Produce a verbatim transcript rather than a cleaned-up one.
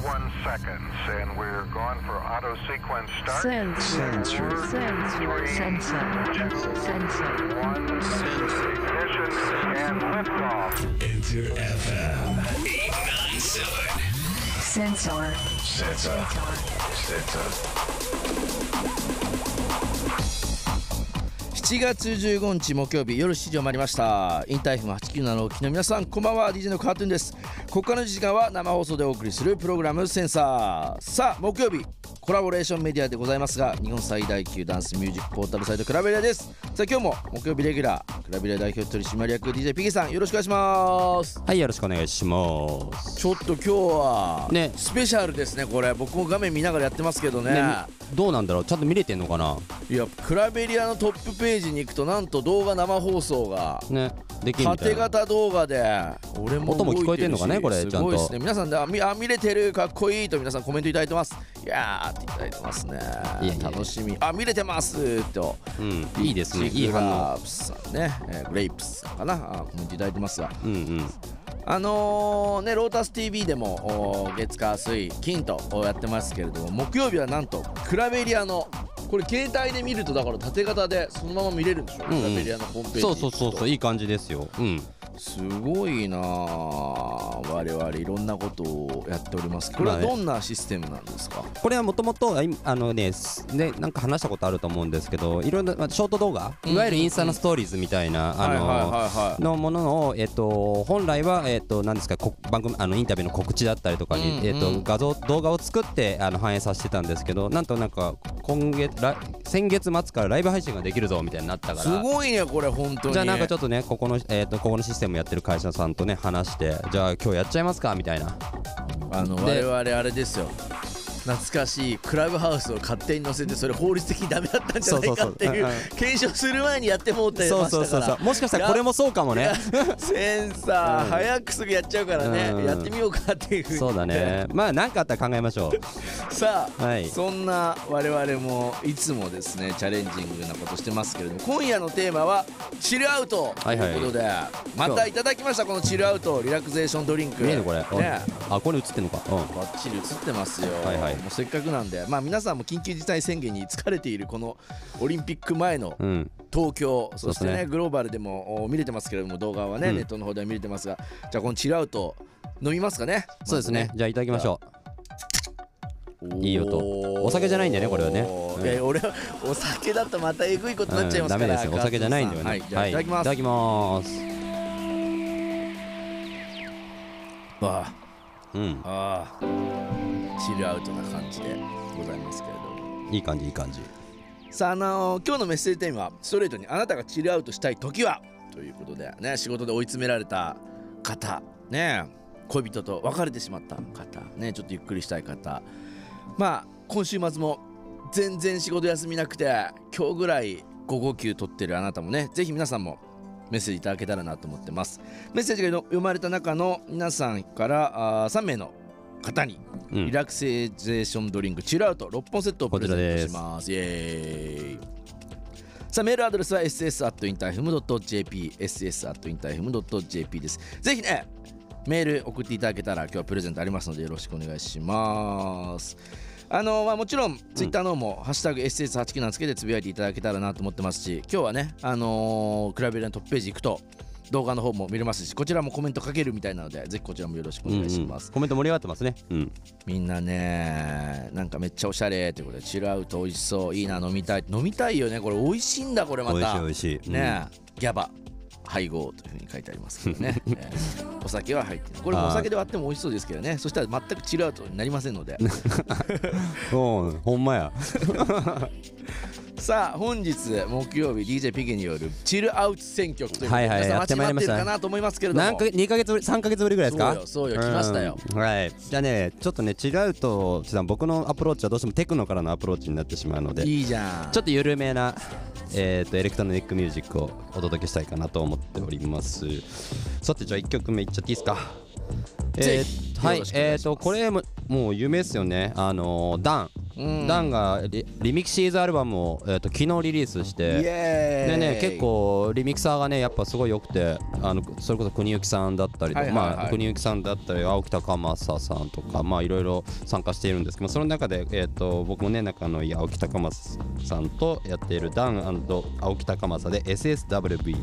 しちがつじゅうごにち木曜日夜しちじを回りました。インターエフエムはちきゅうななのお聞きの皆さん、こんばんは。 ディージェー のカートゥーンです。ここからの時間は生放送でお送りするプログラムセンサー。さあ木曜日、コラボレーションメディアでございますが、日本最大級ダンスミュージックポータルサイトクラビレアです。さあ今日も木曜日レギュラークラビレア代表取締役 ディージェー ピギさん、よろしくお願いします。はい、よろしくお願いします。ちょっと今日はね、スペシャルですね。これ僕も画面見ながらやってますけど ね, ねどうなんだろう、ちゃんと見れてんのかな。いや、クラビレアのトップページに行くと、なんと動画生放送がねできるみたいな。縦型動画で俺も動いてるし、音も聞こえてんのかね。これすごいですね。皆さんで、あ、見、あ、見れてる、かっこいいと皆さんコメントいただいてます。いやーっていただいてますね。いやいや楽しみ。あ、見れてますと、うん、いいですね。いい反応さんね、えー、グレイプスかな、コメントいただいてますが、うんうん、あのー、ねロータス ティーブイ でも月火水金とやってますけれども、木曜日はなんとクラベリアのこれ携帯で見ると、だから縦型でそのまま見れるんでしょ、うんうん、クラベリアのホームページ。そうそうそうそう、いい感じですよ。うん、すごいなあ。我々いろんなことをやっておりますけど、これはどんなシステムなんですか。これはもともとあのね、ね、なんか話したことあると思うんですけど、いろんなショート動画、いわゆるインスタのストーリーズみたいなあののものを、えっと本来はえっとなんですか、番組あのインタビューの告知だったりとかに、えっと画像動画を作ってあの反映させてたんですけど、なんとなんか今月先月末からライブ配信ができるぞみたいになったから、すごいねこれ本当に。じゃあなんかちょっとね、ここのえっとここのシステムやってる会社さんとね話して、じゃあ今日やっちゃいますかみたいな。あの我々あれですよ、懐かしいクラブハウスを勝手に載せて、それ法律的にダメだったんじゃないかっていう検証する前にやってもうってましたから。そうそうそうそう、もしかしたらこれもそうかもね。センサー、うん、早くすぐやっちゃうからね、うん、やってみようかっていうふうに。そうだね、まあ何かあったら考えましょう。さあ、はい、そんな我々もいつもですねチャレンジングなことしてますけれども、今夜のテーマはチルアウトということで、はいはい、またいただきました。このチルアウトリラクゼーションドリンク、見えるこれ、ね、あ、これ映ってんのか、うん、バッチリ映ってますよ。はいはい、もうせっかくなんで、まあ、皆さんも緊急事態宣言に疲れているこのオリンピック前の東京、うん、そしてね、そうですね、グローバルでも見れてますけれども、動画はね、うん、ネットの方では見れてますが、じゃあこのチルアウト飲みますかね。そうですね、まずね、じゃあいただきましょう。いい音。お酒じゃないんだよねこれはね。いや、俺はお酒だとまたえぐいことになっちゃいますから、うん、ダメですよ、お酒じゃないんだよね。はい、じゃあいただきます、はい、いただきます。ああ、うん、ああ、チルアウトな感じでございますけれども、いい感じいい感じ。さあ、あのー、今日のメッセージテーマはストレートに、あなたがチルアウトしたい時はということでね、仕事で追い詰められた方ね、恋人と別れてしまった方ね、ちょっとゆっくりしたい方、まあ今週末も全然仕事休みなくて今日ぐらい午後休取ってるあなたもね、ぜひ皆さんもメッセージいただけたらなと思ってます。メッセージが読まれた中の皆さんからさんめいの方にリラクゼーションドリンク、うん、チルアウトろっぽんセットをプレゼントします。イエーイ。さあメールアドレスは エスエスアットインターエフエムドットジェーピー エスエスアットインターエフエムドットジェーピー です。ぜひねメール送っていただけたら、今日はプレゼントありますのでよろしくお願いします。あの、まあ、もちろんツイッターの方も「ハッシュタグ エスエスはちきゅうなな」つけてつぶやいていただけたらなと思ってますし、今日はね、あのー、クラビレアのトップページ行くと動画の方も見れますし、こちらもコメントかけるみたいなので、ぜひこちらもよろしくお願いします。うん、うん、コメント盛り上がってますね。うん、みんなね、なんかめっちゃおしゃれということで、チルアウト美味しそう、いいな、飲みたい、飲みたいよね、これ美味しいんだこれまた。美味しい美味しい。うん、ね、ギャバ配合というふうに書いてありますけどね。えー、お酒は入ってる。これもお酒で割っても美味しそうですけどね。そしたら全くチルアウトになりませんので。おほんまや。さあ本日木曜日 ディージェー ピギによるチルアウト選曲ということで、皆さん待ちに待ってるかなと思いますけれども、なんかにかげつぶりさんかげつぶりぐらいですか。そうよそうよ、来ましたよ。はい、じゃあね、ちょっとねチルアウト、僕のアプローチはどうしてもテクノからのアプローチになってしまうので、いいじゃん、ちょっと緩めなえーとエレクトロニックミュージックをお届けしたいかなと思っております。さて、じゃあいっきょくめいっちゃっていいですか。えー、はい、えーとこれももう有名ですよね、あのダン、ダンが リ, リミキシーズアルバムを、えー、と昨日リリースして、でね、結構リミキサーがねやっぱすごい良くて、あのそれこそ国行さんだったりとか、まあ国行さんだったり青木隆正さんとか、まあいろいろ参加しているんですけど、その中でえーと僕もね仲のいい青木隆正さんとやっているダン&青木隆正で エスエスダブリュービー